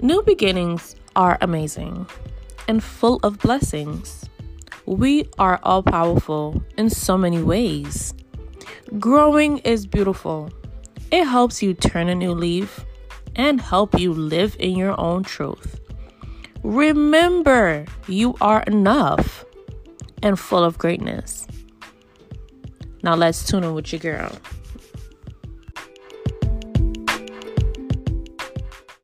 New beginnings are amazing and full of blessings. We are all powerful in so many ways. Growing is beautiful. It helps you turn a new leaf and help you live in your own truth. Remember, you are enough and full of greatness. Now let's tune in with your girl.